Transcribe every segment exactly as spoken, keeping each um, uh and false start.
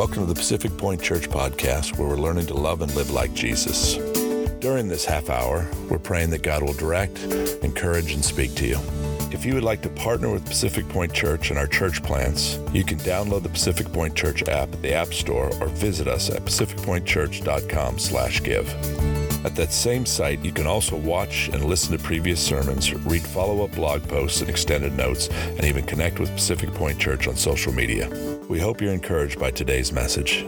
Welcome to the Pacific Point Church podcast, where we're learning to love and live like Jesus. During this half hour, we're praying that God will direct, encourage, and speak to you. If you would like to partner with Pacific Point Church and our church plants, you can download the Pacific Point Church app at the App Store or visit us at pacific point church dot com slash give. At that same site, you can also watch and listen to previous sermons, read follow-up blog posts and extended notes, and even connect with Pacific Point Church on social media. We hope you're encouraged by today's message.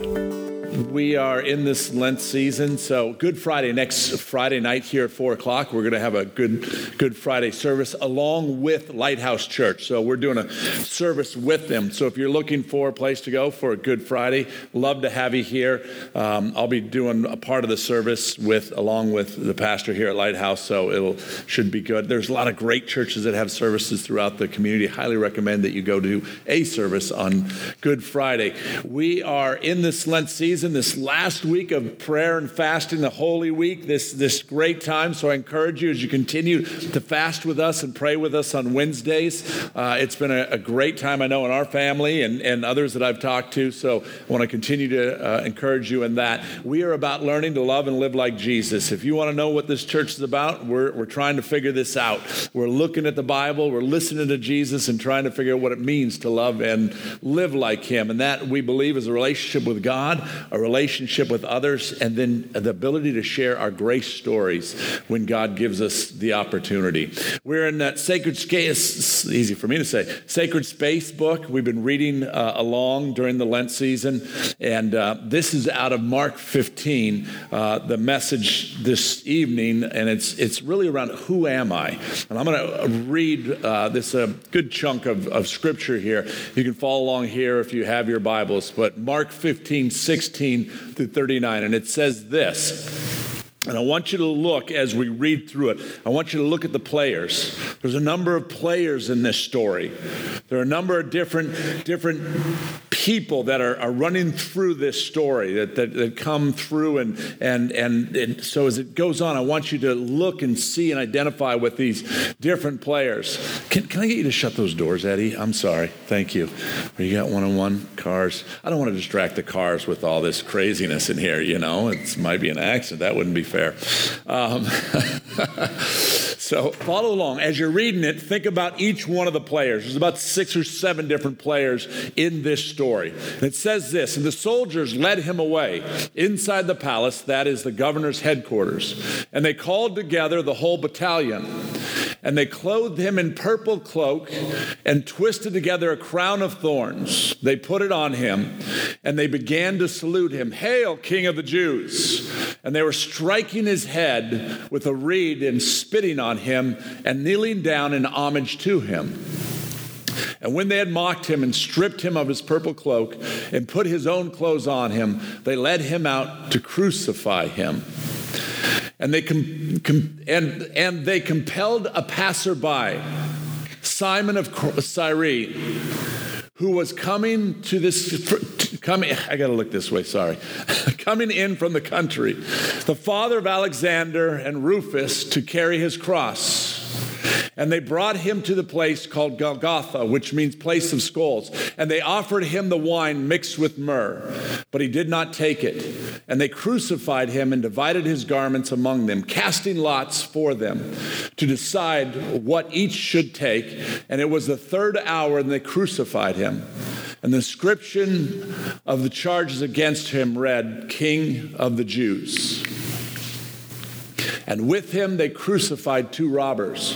We are in this Lent season, so Good Friday, next Friday night here at four o'clock, we're going to have a Good Good Friday service along with Lighthouse Church. So we're doing a service with them. So if you're looking for a place to go for a Good Friday, love to have you here. Um, I'll be doing a part of the service with along with the pastor here at Lighthouse, so it'll should be good. There's a lot of great churches that have services throughout the community. Highly recommend that you go to a service on Good Good Friday. We are in this Lent season, this last week of prayer and fasting, the Holy Week, this, this great time. So I encourage you as you continue to fast with us and pray with us on Wednesdays. Uh, it's been a, a great time, I know, in our family and, and others that I've talked to. So I want to continue to uh, encourage you in that. We are about learning to love and live like Jesus. If you want to know what this church is about, we're, we're trying to figure this out. We're looking at the Bible, we're listening to Jesus and trying to figure out what it means to love and live like Him. And that, we believe, is a relationship with God, a relationship with others, and then the ability to share our grace stories when God gives us the opportunity. We're in that sacred space, easy for me to say, sacred space book. We've been reading uh, along during the Lent season, and uh, this is out of Mark fifteen, uh, the message this evening, and it's it's really around who am I? And I'm going to read uh, this a uh, good chunk of, of scripture here. You can follow along here if you have your Bibles, but Mark fifteen, sixteen through thirty-nine, and it says this, and I want you to look as we read through it, I want you to look at the players. There's a number of players in this story. There are a number of different, different people that are, are running through this story, that, that, that come through, and, and and and so as it goes on, I want you to look and see and identify with these different players. Can, can I get you to shut those doors, Eddie? I'm sorry. Thank you. You got one-on-one cars. I don't want to distract the cars with all this craziness in here, you know. It might be an accident. That wouldn't be fair. Um, so follow along. As you're reading it, think about each one of the players. There's about six or seven different players in this story. It says this, and the soldiers led him away inside the palace, that is the governor's headquarters, and they called together the whole battalion, and they clothed him in purple cloak and twisted together a crown of thorns. They put it on him, and they began to salute him, "Hail, King of the Jews!" And they were striking his head with a reed and spitting on him and kneeling down in homage to him. And when they had mocked him and stripped him of his purple cloak and put his own clothes on him, they led him out to crucify him. And they com- com- and, and they compelled a passerby, Simon of Cyrene, who was coming to this, coming, I gotta look this way, sorry, coming in from the country, the father of Alexander and Rufus, to carry his cross. And they brought him to the place called Golgotha, which means place of skulls. And they offered him the wine mixed with myrrh, but he did not take it. And they crucified him and divided his garments among them, casting lots for them to decide what each should take. And it was the third hour, and they crucified him. And the inscription of the charges against him read, "King of the Jews." And with him they crucified two robbers,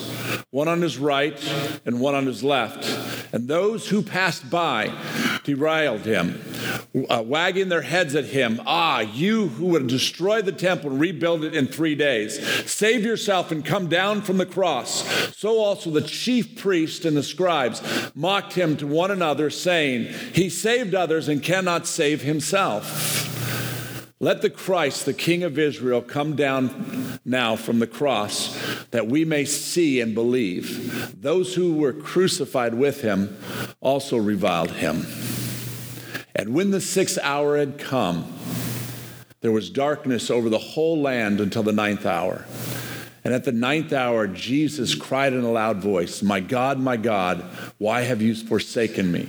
one on his right and one on his left. And those who passed by reviled him, uh, wagging their heads at him. "Ah, you who would destroy the temple and rebuild it in three days, save yourself and come down from the cross." So also the chief priests and the scribes mocked him to one another, saying, "He saved others and cannot save himself. Let the Christ, the King of Israel, come down now from the cross, that we may see and believe." Those who were crucified with him also reviled him. And when the sixth hour had come, there was darkness over the whole land until the ninth hour. And at the ninth hour, Jesus cried in a loud voice, "My God, my God, why have you forsaken me?"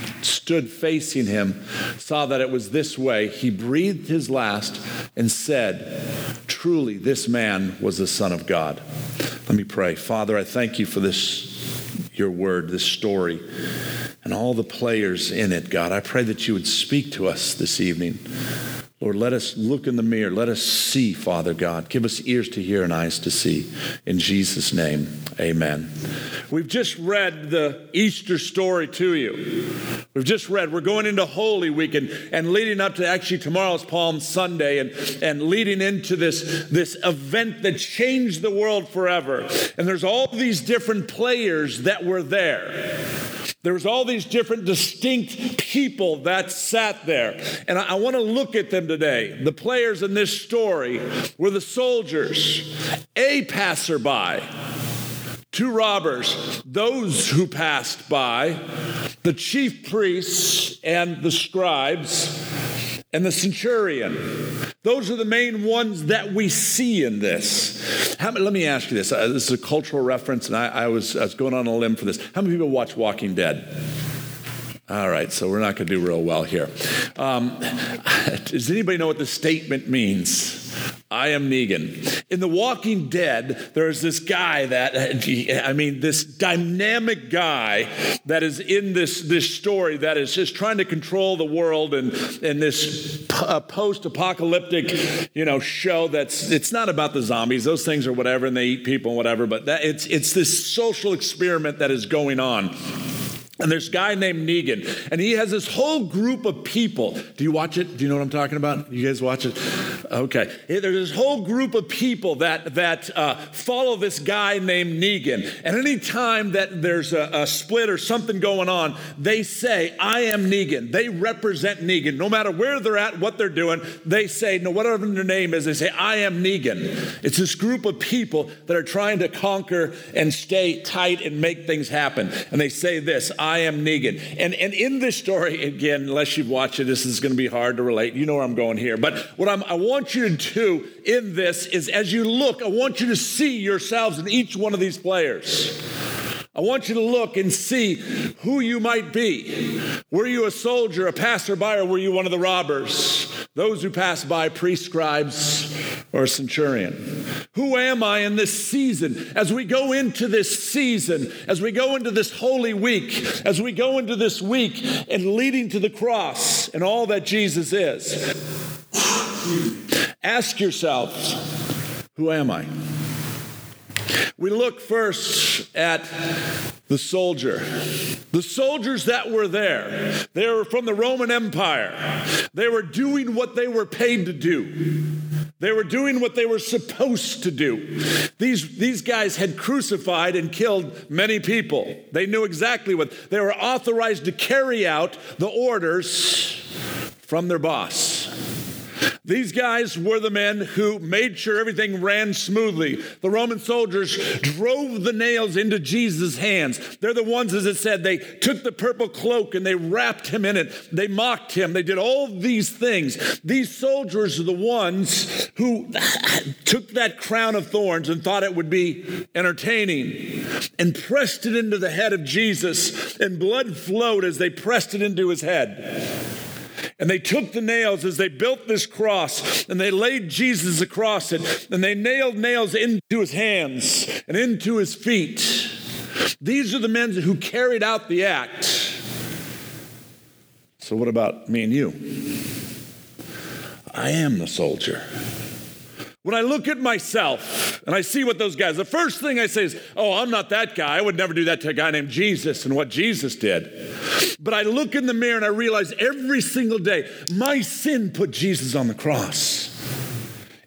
stood facing him saw that it was this way, he breathed his last and said, "Truly, this man was the Son of God." Let me pray. Father, I thank you for this, your word, this story, and all the players in it, God. I pray that you would speak to us this evening. Lord, let us look in the mirror. Let us see, Father God. Give us ears to hear and eyes to see. In Jesus' name, amen. We've just read the Easter story to you. We've just read. We're going into Holy Week and, and leading up to actually tomorrow's Palm Sunday and, and leading into this, this event that changed the world forever. And there's all these different players that were there. There was all these different distinct people that sat there. And I, I want to look at them today. The players in this story were the soldiers, a passerby, two robbers, those who passed by, the chief priests and the scribes, and the centurion. Those are the main ones that we see in this. How, let me ask you this. Uh, this is a cultural reference, and I, I, was, I was going on a limb for this. How many people watch Walking Dead? All right, so we're not going to do real well here. Um, does anybody know what the statement means? I am Negan. In The Walking Dead, there's this guy that, I mean, this dynamic guy that is in this, this story that is just trying to control the world and, and this post-apocalyptic, you know, show that's, it's not about the zombies. Those things are whatever, and they eat people and whatever, but that it's it's this social experiment that is going on. And there's a guy named Negan, and he has this whole group of people. Do you watch it? Do you know what I'm talking about? You guys watch it? Okay. There's this whole group of people that that uh, follow this guy named Negan. And any time that there's a, a split or something going on, they say, "I am Negan." They represent Negan. No matter where they're at, what they're doing, they say, no, whatever their name is, they say, "I am Negan." It's this group of people that are trying to conquer and stay tight and make things happen. And they say this, "I I am Negan." And, and in this story, again, unless you've watched it, this is going to be hard to relate. You know where I'm going here. But what I'm, I want you to do in this is as you look, I want you to see yourselves in each one of these players. I want you to look and see who you might be. Were you a soldier, a passerby, or were you one of the robbers? Those who pass by, priests, scribes, or a centurion. Who am I in this season? As we go into this season, as we go into this Holy Week, as we go into this week and leading to the cross and all that Jesus is, ask yourselves, who am I? We look first at the soldier. The soldiers that were there, they were from the Roman Empire. They were doing what they were paid to do. They were doing what they were supposed to do. These, these guys had crucified and killed many people. They knew exactly what they were authorized to carry out the orders from their boss. These guys were the men who made sure everything ran smoothly. The Roman soldiers drove the nails into Jesus' hands. They're the ones, as it said, they took the purple cloak and they wrapped him in it. They mocked him. They did all these things. These soldiers are the ones who took that crown of thorns and thought it would be entertaining and pressed it into the head of Jesus, and blood flowed as they pressed it into his head. And they took the nails as they built this cross, and they laid Jesus across it, and they nailed nails into his hands and into his feet. These are the men who carried out the act. So what about me and you? I am the soldier. When I look at myself and I see what those guys, the first thing I say is, oh, I'm not that guy. I would never do that to a guy named Jesus and what Jesus did. But I look in the mirror and I realize every single day, my sin put Jesus on the cross.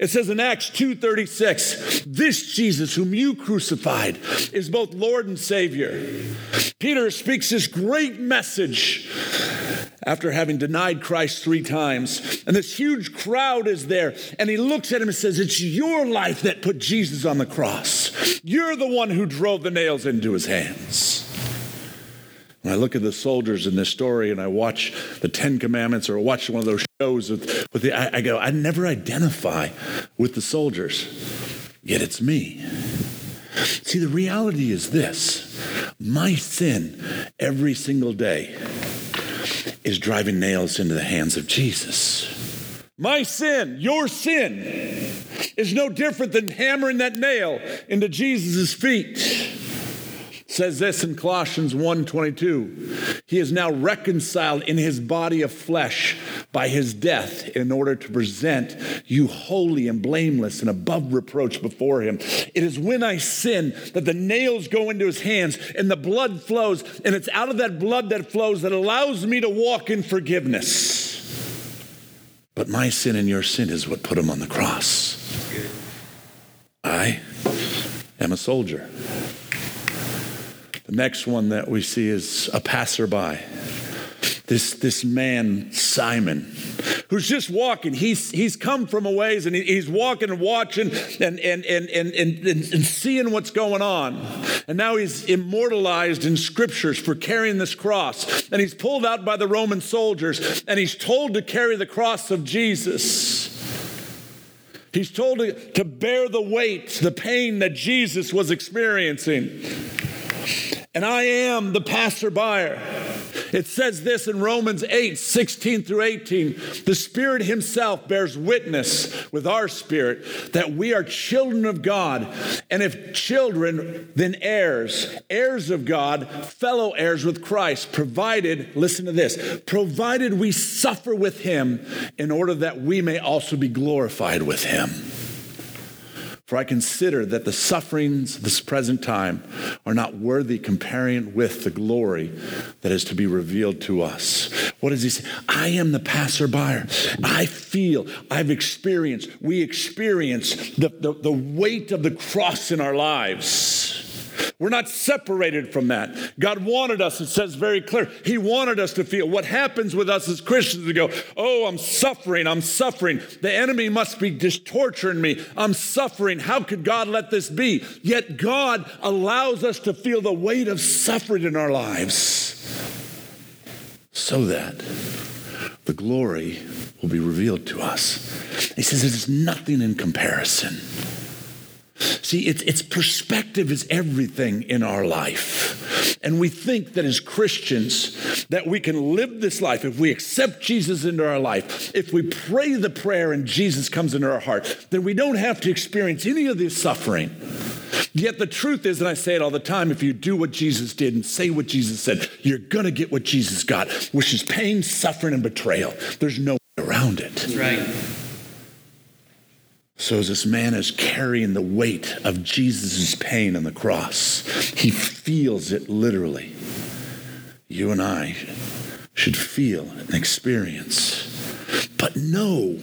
It says in Acts two thirty-six, "This Jesus whom you crucified is both Lord and Savior." Peter speaks this great message after having denied Christ three times. And this huge crowd is there. And he looks at him and says, it's your life that put Jesus on the cross. You're the one who drove the nails into his hands. And I look at the soldiers in this story and I watch the Ten Commandments or watch one of those shows with, with the, I, I go, I never identify with the soldiers, yet it's me. See, the reality is this. My sin every single day is driving nails into the hands of Jesus. My sin, your sin, is no different than hammering that nail into Jesus' feet. It says this in Colossians one twenty-two. He is now reconciled in his body of flesh by his death in order to present you holy and blameless and above reproach before him. It is when I sin that the nails go into his hands and the blood flows, and it's out of that blood that flows that allows me to walk in forgiveness. But my sin and your sin is what put him on the cross. I am a soldier. The next one that we see is a passerby. This this man, Simon, who's just walking. He's he's come from a ways and he, he's walking and watching and and, and, and, and and seeing what's going on. And now he's immortalized in scriptures for carrying this cross. And he's pulled out by the Roman soldiers and he's told to carry the cross of Jesus. He's told to, to bear the weight, the pain that Jesus was experiencing. And I am the passerby. It says this in Romans eight, sixteen through eighteen. The Spirit himself bears witness with our spirit that we are children of God. And if children, then heirs, heirs of God, fellow heirs with Christ, provided, listen to this, provided we suffer with him in order that we may also be glorified with him. For I consider that the sufferings of this present time are not worthy comparing with the glory that is to be revealed to us. What does he say? I am the passerby. I feel, I've experienced, we experience the, the, the weight of the cross in our lives. We're not separated from that. God wanted us, it says very clear, he wanted us to feel. What happens with us as Christians, we go, oh, I'm suffering, I'm suffering. The enemy must be just torturing me. I'm suffering. How could God let this be? Yet God allows us to feel the weight of suffering in our lives so that the glory will be revealed to us. He says there's nothing in comparison. See, it's, it's perspective is everything in our life. And we think that as Christians that we can live this life if we accept Jesus into our life, if we pray the prayer and Jesus comes into our heart, then we don't have to experience any of this suffering. Yet the truth is, and I say it all the time, if you do what Jesus did and say what Jesus said, you're going to get what Jesus got, which is pain, suffering, and betrayal. There's no way around it. That's right. So as this man is carrying the weight of Jesus' pain on the cross, he feels it literally. You and I should feel and experience, but know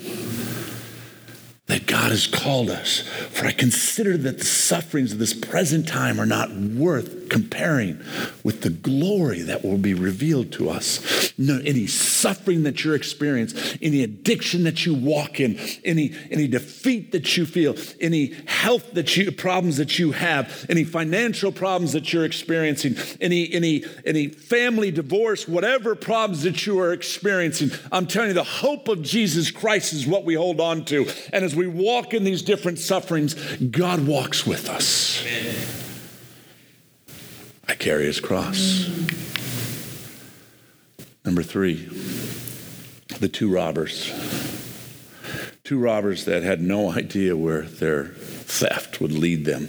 that God has called us. For I consider that the sufferings of this present time are not worth comparing with the glory that will be revealed to us. No, any suffering that you experience, any addiction that you walk in, any any defeat that you feel, any health that you problems that you have, any financial problems that you're experiencing, any any any family divorce, whatever problems that you are experiencing, I'm telling you, the hope of Jesus Christ is what we hold on to. And as we walk in these different sufferings, God walks with us. Amen. I carry his cross. Number three, the two robbers. Two robbers that had no idea where their theft would lead them.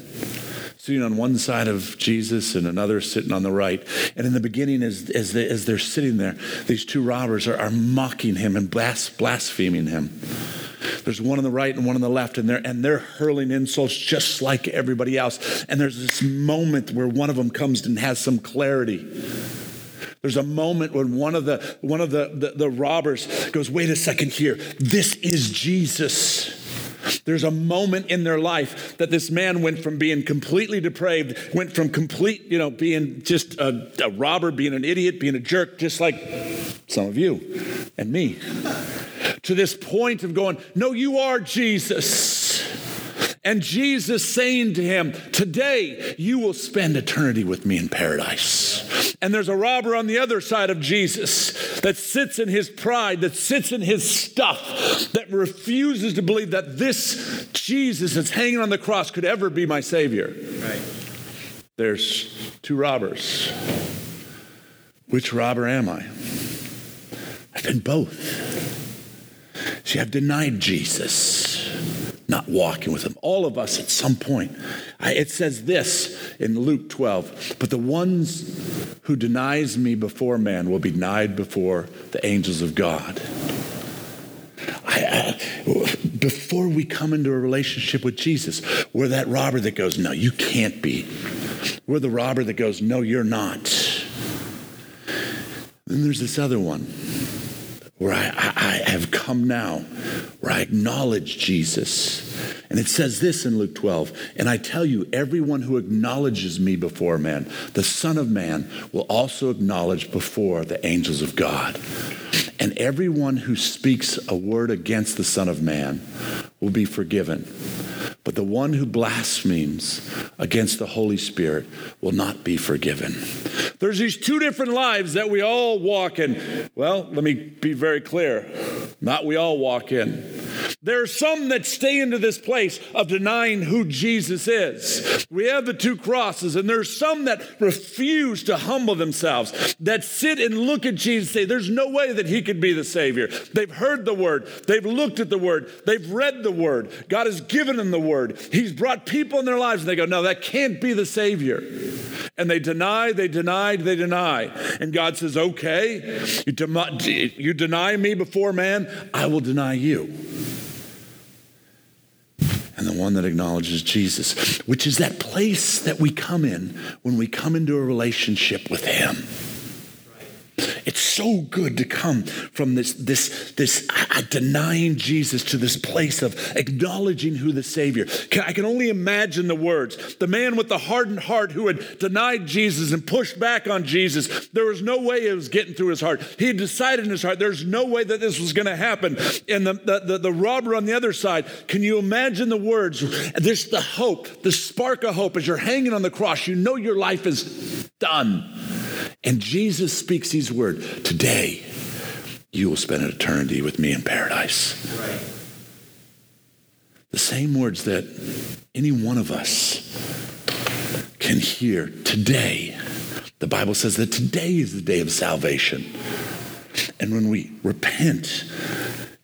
Sitting on one side of Jesus and another sitting on the right. And in the beginning, as, as, they, as they're sitting there, these two robbers are, are mocking him and blas- blaspheming him. There's one on the right and one on the left, and they're, and they're hurling insults just like everybody else. And there's this moment where one of them comes and has some clarity. There's a moment when one of the one of the, the, the robbers goes, wait a second here. This is Jesus. There's a moment in their life that this man went from being completely depraved, went from complete, you know, being just a, a robber, being an idiot, being a jerk, just like some of you and me, to this point of going, no, you are Jesus. And Jesus saying to him, today you will spend eternity with me in paradise. And there's a robber on the other side of Jesus that sits in his pride, that sits in his stuff, that refuses to believe that this Jesus that's hanging on the cross could ever be my Savior. Right. There's two robbers. Which robber am I? I've been both. See, I've denied Jesus. Not walking with him. All of us at some point. I, it says this in Luke twelve, but the ones who denies me before man will be denied before the angels of God. I, I, before we come into a relationship with Jesus, we're that robber that goes, no, you can't be. We're the robber that goes, no, you're not. Then there's this other one, where I, I, I have come now, where I acknowledge Jesus. And it says this in Luke twelve, and I tell you, everyone who acknowledges me before man, the Son of Man will also acknowledge before the angels of God. And everyone who speaks a word against the Son of Man will be forgiven. But the one who blasphemes against the Holy Spirit will not be forgiven. There's these two different lives that we all walk in. Well, let me be very clear. Not we all walk in. There are some that stay into this place of denying who Jesus is. We have the two crosses, and there's some that refuse to humble themselves, that sit and look at Jesus and say, there's no way that he could be the Savior. They've heard the word. They've looked at the word. They've read the word. God has given them the word. He's brought people in their lives, and they go, no, that can't be the Savior. And they deny, they deny, they deny. And God says, okay, you, dem- you deny me before man, I will deny you. And the one that acknowledges Jesus, which is that place that we come in when we come into a relationship with him. It's so good to come from this, this, this uh, denying Jesus to this place of acknowledging who the Savior. Can, I can only imagine the words. The man with the hardened heart who had denied Jesus and pushed back on Jesus, there was no way it was getting through his heart. He had decided in his heart, there's no way that this was going to happen. And the, the, the, the robber on the other side, can you imagine the words? This the hope, the spark of hope as you're hanging on the cross, you know your life is done. And Jesus speaks these words, today you will spend an eternity with me in paradise. Right. The same words that any one of us can hear today. The Bible says that today is the day of salvation. And when we repent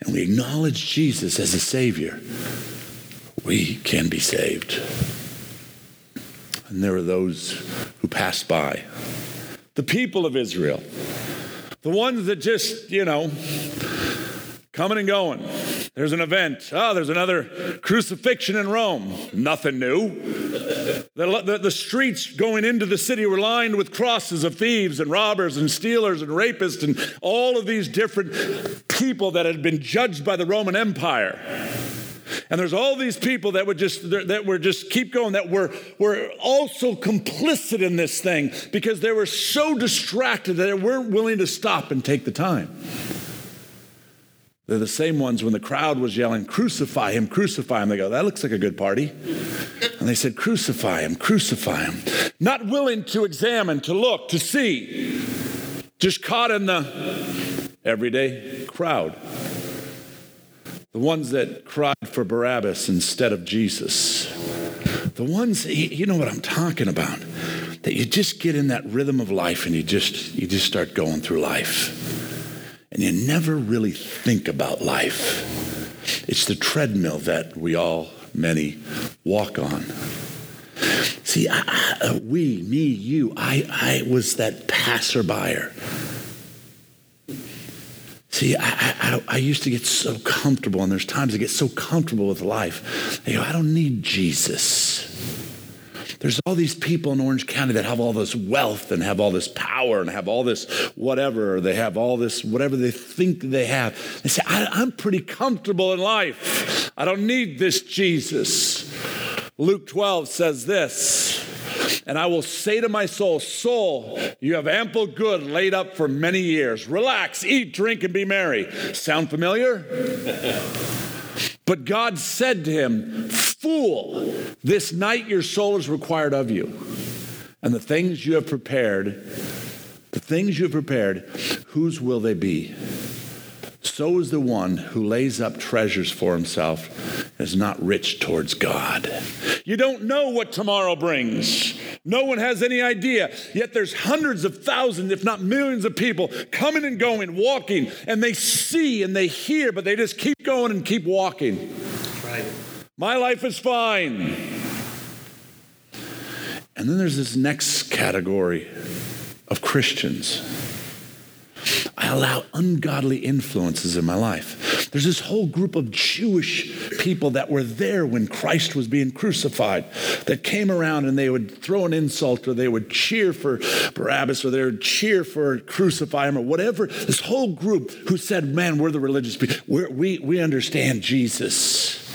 and we acknowledge Jesus as a Savior, we can be saved. And there are those who pass by. The people of Israel, the ones that just, you know, coming and going. There's an event. Oh, there's another crucifixion in Rome. Nothing new. The, the, the streets going into the city were lined with crosses of thieves and robbers and stealers and rapists and all of these different people that had been judged by the Roman Empire. And there's all these people that would just that were just keep going, that were were also complicit in this thing because they were so distracted that they weren't willing to stop and take the time. They're the same ones when the crowd was yelling, crucify him, crucify him. They go, that looks like a good party. And they said, crucify him, crucify him. Not willing to examine, to look, to see. Just caught in the everyday crowd. The ones that cried for Barabbas instead of Jesus. The ones, you know what I'm talking about, that you just get in that rhythm of life and you just you just start going through life. And you never really think about life. It's the treadmill that we all, many, walk on. See, I, I, we, me, you, I, I was that passerbyer. See, I, I I used to get so comfortable, and there's times I get so comfortable with life. I go, I don't need Jesus. There's all these people in Orange County that have all this wealth and have all this power and have all this whatever. Or they have all this whatever they think they have. They say, I, I'm pretty comfortable in life. I don't need this Jesus. Luke twelve says this, and I will say to my soul, soul, you have ample good laid up for many years. Relax, eat, drink, and be merry. Sound familiar? But God said to him, fool, this night your soul is required of you. And the things you have prepared, the things you have prepared, whose will they be? So is the one who lays up treasures for himself and is not rich towards God. You don't know what tomorrow brings. No one has any idea. Yet there's hundreds of thousands, if not millions of people coming and going, walking, and they see and they hear, but they just keep going and keep walking. Right. My life is fine. And then there's this next category of Christians. I allow ungodly influences in my life. There's this whole group of Jewish people that were there when Christ was being crucified that came around and they would throw an insult or they would cheer for Barabbas or they would cheer for crucify him or whatever. This whole group who said, man, we're the religious people. We're, we, we understand Jesus.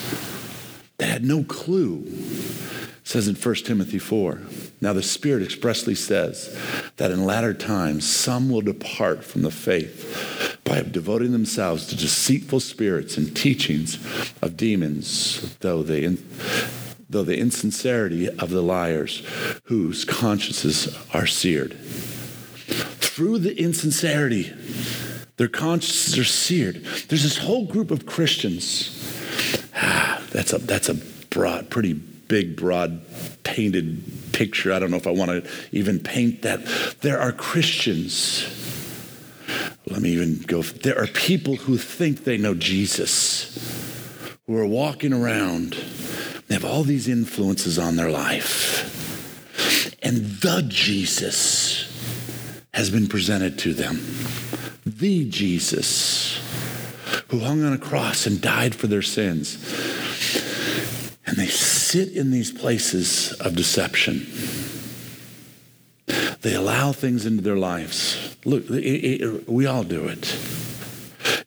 They had no clue. It says in First Timothy four, now the Spirit expressly says that in latter times some will depart from the faith by devoting themselves to deceitful spirits and teachings of demons, though the, in, though the insincerity of the liars whose consciences are seared. Through the insincerity, their consciences are seared. There's this whole group of Christians. Ah, that's a, that's a broad, pretty big, broad, painted picture. I don't know if I want to even paint that. There are Christians. Let me even go. There are people who think they know Jesus, who are walking around. They have all these influences on their life. And the Jesus has been presented to them. The Jesus who hung on a cross and died for their sins. And they sit in these places of deception. They allow things into their lives. Look, it, it, we all do it.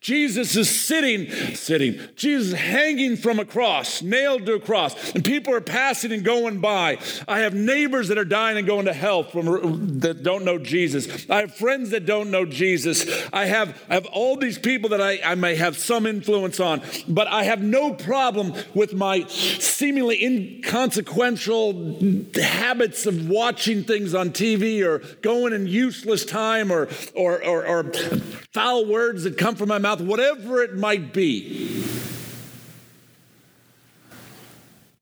Jesus is sitting, sitting. Jesus is hanging from a cross, nailed to a cross, and people are passing and going by. I have neighbors that are dying and going to hell from, that don't know Jesus. I have friends that don't know Jesus. I have, I have all these people that I, I may have some influence on, but I have no problem with my seemingly inconsequential habits of watching things on T V or going in useless time or, or, or, or foul words that come from my mouth, whatever it might be.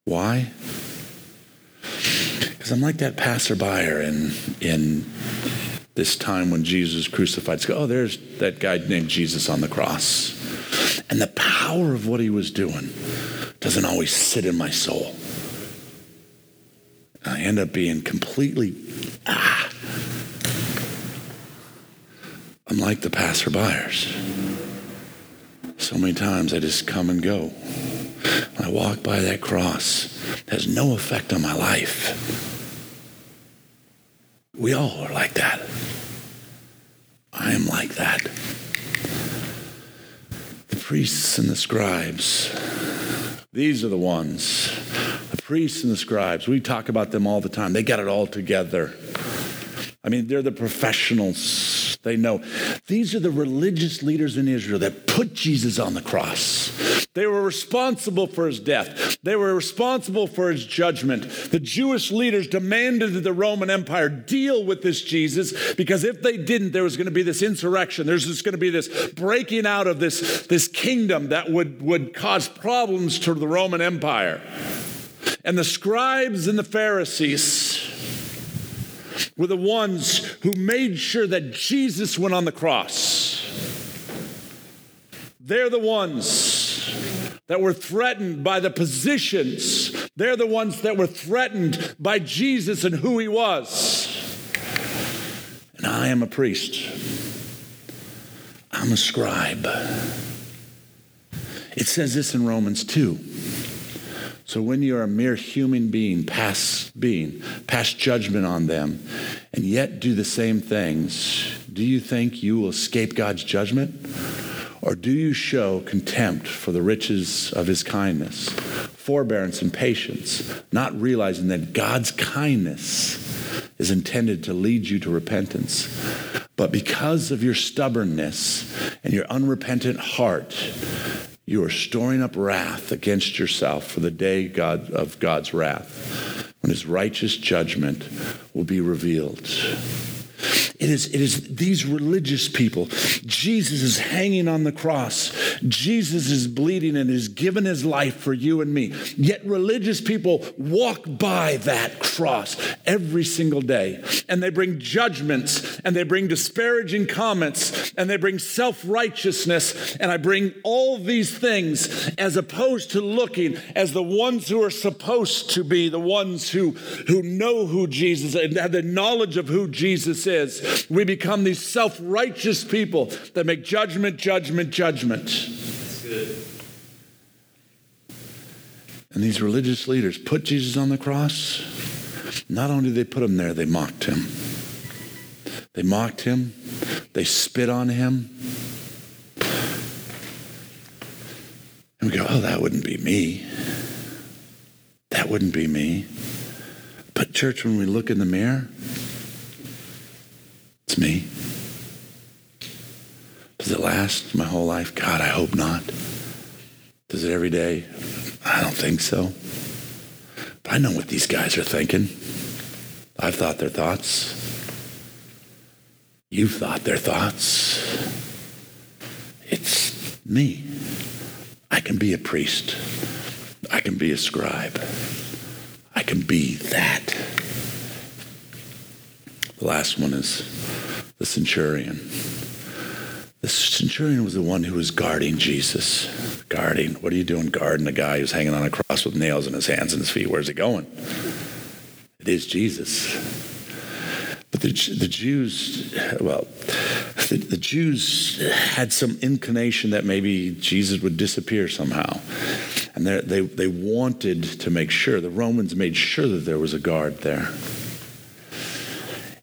Why? Because I'm like that passerby in in this time when Jesus was crucified. It's, oh, there's that guy named Jesus on the cross. And the power of what he was doing doesn't always sit in my soul. I end up being completely, ah. I'm like the passerbyers. So many times I just come and go. I walk by that cross. It has no effect on my life. We all are like that. I am like that. The priests and the scribes, these are the ones. The priests and the scribes, we talk about them all the time. They got it all together. I mean, they're the professionals. They know. These are the religious leaders in Israel that put Jesus on the cross. They were responsible for his death. They were responsible for his judgment. The Jewish leaders demanded that the Roman Empire deal with this Jesus, because if they didn't, there was going to be this insurrection. There's just going to be this breaking out of this, this kingdom that would, would cause problems to the Roman Empire. And the scribes and the Pharisees were the ones who made sure that Jesus went on the cross. They're the ones that were threatened by the positions. They're the ones that were threatened by Jesus and who he was. And I am a priest. I'm a scribe. It says this in Romans two. So when you're a mere human being, pass being, pass judgment on them, and yet do the same things, do you think you will escape God's judgment? Or do you show contempt for the riches of his kindness, forbearance and patience, not realizing that God's kindness is intended to lead you to repentance? But because of your stubbornness and your unrepentant heart, you are storing up wrath against yourself for the day God, of God's wrath, when his righteous judgment will be revealed. It is, it is these religious people. Jesus is hanging on the cross. Jesus is bleeding and has given his life for you and me. Yet religious people walk by that cross every single day. And they bring judgments, and they bring disparaging comments, and they bring self-righteousness. And I bring all these things as opposed to looking as the ones who are supposed to be, the ones who, who know who Jesus is and have the knowledge of who Jesus is. We become these self-righteous people that make judgment, judgment, judgment. That's good. And these religious leaders put Jesus on the cross. Not only did they put him there, they mocked him. They mocked him. They spit on him. And we go, oh, that wouldn't be me. That wouldn't be me. But church, when we look in the mirror, it's me. Does it last my whole life? God, I hope not. Does it every day? I don't think so. But I know what these guys are thinking. I've thought their thoughts. You've thought their thoughts. It's me. I can be a priest. I can be a scribe. I can be that. The last one is the centurion. The centurion was the one who was guarding Jesus. Guarding. What are you doing guarding a guy who's hanging on a cross with nails in his hands and his feet? Where's he going? It is Jesus. But the, the Jews, well, the, the Jews had some inclination that maybe Jesus would disappear somehow. And they, they wanted to make sure. The Romans made sure that there was a guard there.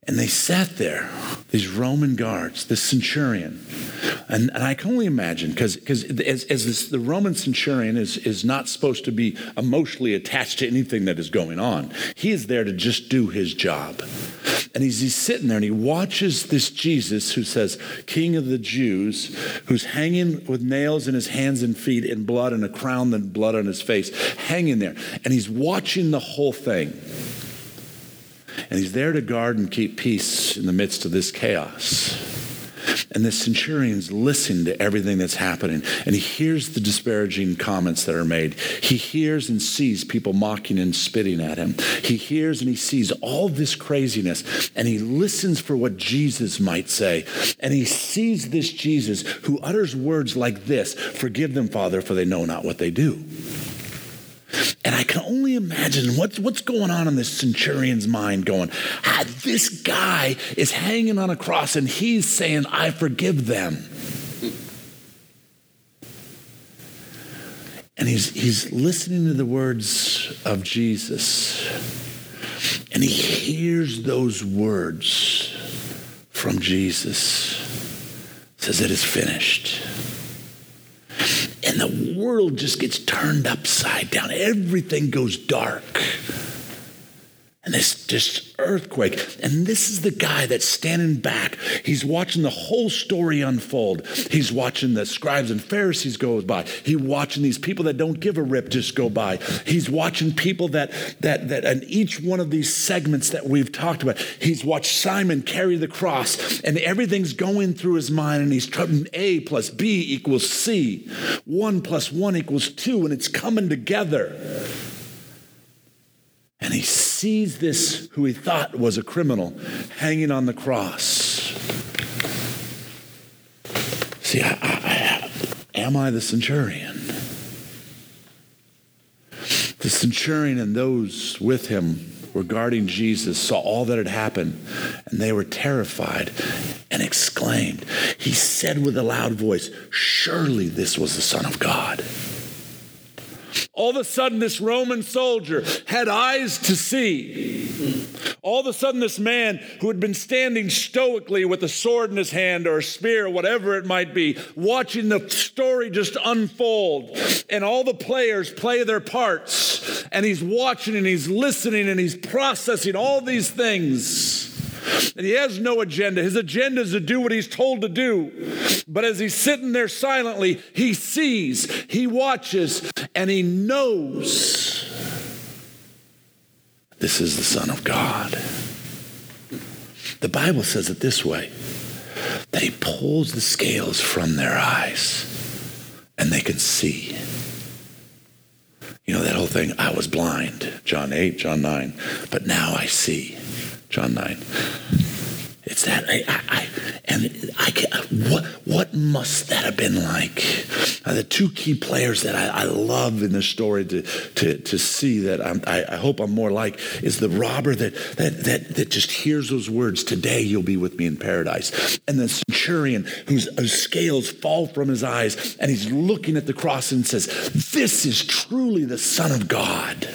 And they sat there, these Roman guards, this centurion. And, and I can only imagine, because as, as this, the Roman centurion is, is not supposed to be emotionally attached to anything that is going on. He is there to just do his job. And he's, he's sitting there and he watches this Jesus who says, King of the Jews, who's hanging with nails in his hands and feet and blood and a crown and blood on his face, hanging there. And he's watching the whole thing. And he's there to guard and keep peace in the midst of this chaos. And the centurion's listening to everything that's happening. And he hears the disparaging comments that are made. He hears and sees people mocking and spitting at him. He hears and he sees all this craziness. And he listens for what Jesus might say. And he sees this Jesus who utters words like this, "Forgive them, Father, for they know not what they do." And I can only imagine what's, what's going on in this centurion's mind going, ah, this guy is hanging on a cross and he's saying, I forgive them. And he's, he's listening to the words of Jesus. And he hears those words from Jesus. It says, it is finished. And the world just gets turned upside down. Everything goes dark. And this just earthquake. And this is the guy that's standing back. He's watching the whole story unfold. He's watching the scribes and Pharisees go by. He's watching these people that don't give a rip just go by. He's watching people that, that, that in each one of these segments that we've talked about, he's watched Simon carry the cross and everything's going through his mind and he's trying A plus B equals C. One plus one equals two and it's coming together. And he sees this, who he thought was a criminal, hanging on the cross. See, I, I, I, am I the centurion? The centurion and those with him were guarding Jesus, saw all that had happened, and they were terrified and exclaimed. He said with a loud voice, surely this was the Son of God. All of a sudden, this Roman soldier had eyes to see. All of a sudden, this man who had been standing stoically with a sword in his hand or a spear, or whatever it might be, watching the story just unfold and all the players play their parts, and he's watching and he's listening and he's processing all these things. And he has no agenda. His agenda is to do what he's told to do. But as he's sitting there silently, he sees, he watches, and he knows this is the Son of God. The Bible says it this way. That he pulls the scales from their eyes and they can see. You know that whole thing, I was blind, John eight, John nine, but now I see. John nine. It's that, I, I, I and I can, what, what must that have been like? Now, the two key players that I, I love in this story to to, to see that I'm, I, I hope I'm more like is the robber that, that that that just hears those words, today you'll be with me in paradise. And the centurion whose, whose scales fall from his eyes and he's looking at the cross and says, this is truly the Son of God.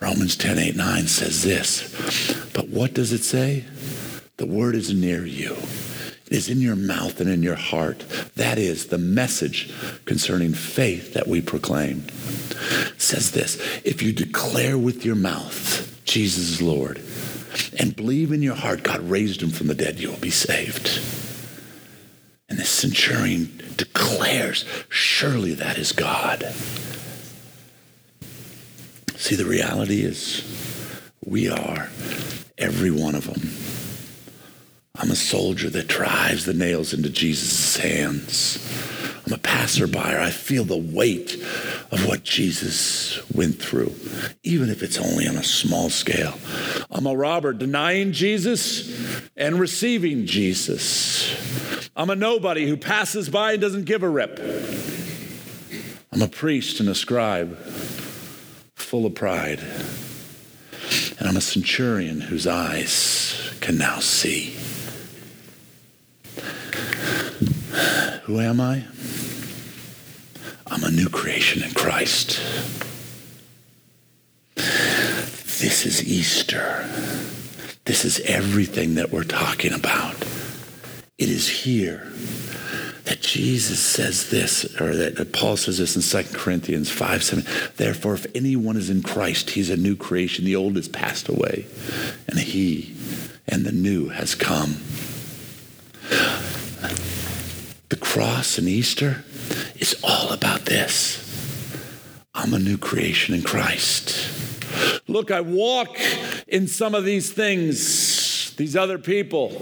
Romans ten, eight, nine says this, but what does it say? The word is near you. It is in your mouth and in your heart. That is the message concerning faith that we proclaim. It says this, if you declare with your mouth, Jesus is Lord, and believe in your heart, God raised him from the dead, you will be saved. And the centurion declares, surely that is God. See, the reality is we are, every one of them. I'm a soldier that drives the nails into Jesus' hands. I'm a passerby. I feel the weight of what Jesus went through, even if it's only on a small scale. I'm a robber denying Jesus and receiving Jesus. I'm a nobody who passes by and doesn't give a rip. I'm a priest and a scribe, full of pride. And I'm a centurion whose eyes can now see. Who am I? I'm a new creation in Christ. This is Easter. This is everything that we're talking about. It is here that Jesus says this, or that Paul says this in Second Corinthians five, seven. Therefore, if anyone is in Christ, he's a new creation. The old has passed away, and he and the new has come. The cross and Easter is all about this. I'm a new creation in Christ. Look, I walk in some of these things, these other people.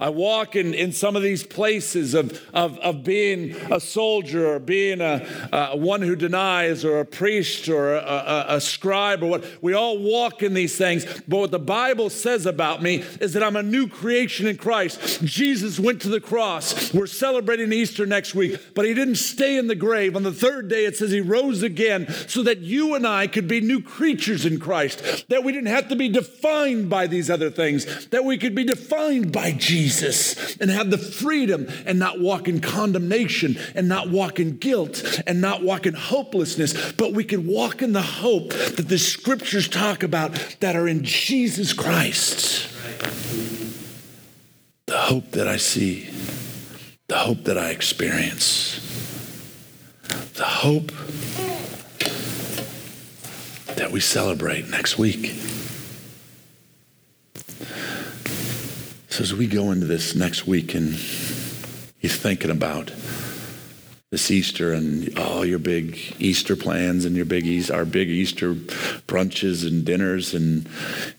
I walk in, in some of these places of, of, of being a soldier or being a, a one who denies or a priest or a, a, a scribe or what. We all walk in these things. But what the Bible says about me is that I'm a new creation in Christ. Jesus went to the cross. We're celebrating Easter next week. But he didn't stay in the grave. On the third day, it says he rose again so that you and I could be new creatures in Christ. That we didn't have to be defined by these other things. That we could be defined by Jesus. Jesus and have the freedom and not walk in condemnation and not walk in guilt and not walk in hopelessness, but we can walk in the hope that the scriptures talk about that are in Jesus Christ. The hope that I see, the hope that I experience, the hope that we celebrate next week. So as we go into this next week and you're thinking about this Easter and all your big Easter plans and your big East, our big Easter brunches and dinners and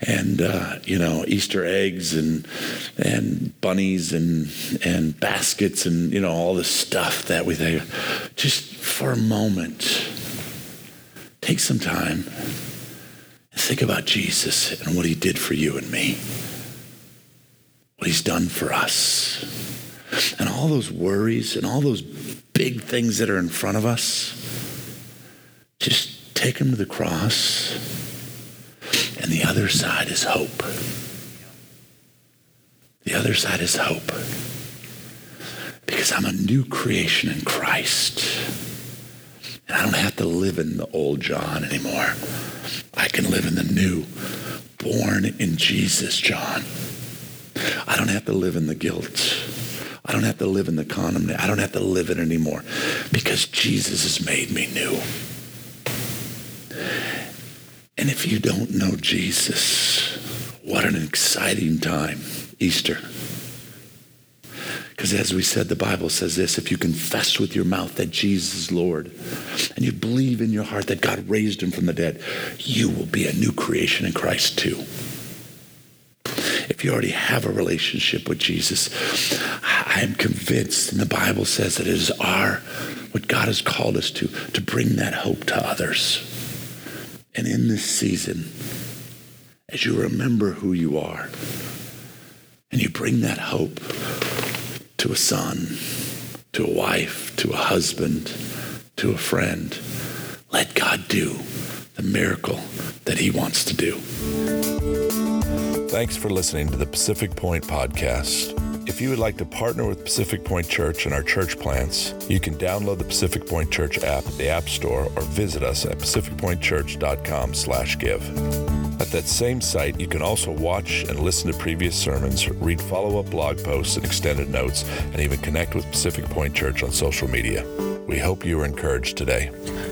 and uh, you know Easter eggs and and bunnies and and baskets and you know all the stuff that we think. Just for a moment, take some time and think about Jesus and what he did for you and me. What he's done for us. And all those worries and all those big things that are in front of us, just take them to the cross. And the other side is hope. The other side is hope. Because I'm a new creation in Christ. And I don't have to live in the old John anymore. I can live in the new, born in Jesus John. I don't have to live in the guilt. I don't have to live in the condemnation. I don't have to live in it anymore because Jesus has made me new. And if you don't know Jesus, what an exciting time, Easter. Because as we said, the Bible says this, if you confess with your mouth that Jesus is Lord and you believe in your heart that God raised him from the dead, you will be a new creation in Christ too. If you already have a relationship with Jesus, I am convinced, and the Bible says that it is our, what God has called us to, to bring that hope to others. And in this season, as you remember who you are, and you bring that hope to a son, to a wife, to a husband, to a friend, let God do the miracle that he wants to do. Thanks for listening to the Pacific Point Podcast. If you would like to partner with Pacific Point Church and our church plants, you can download the Pacific Point Church app at the App Store or visit us at pacific point church dot com slash give. At that same site, you can also watch and listen to previous sermons, read follow-up blog posts and extended notes, and even connect with Pacific Point Church on social media. We hope you were encouraged today.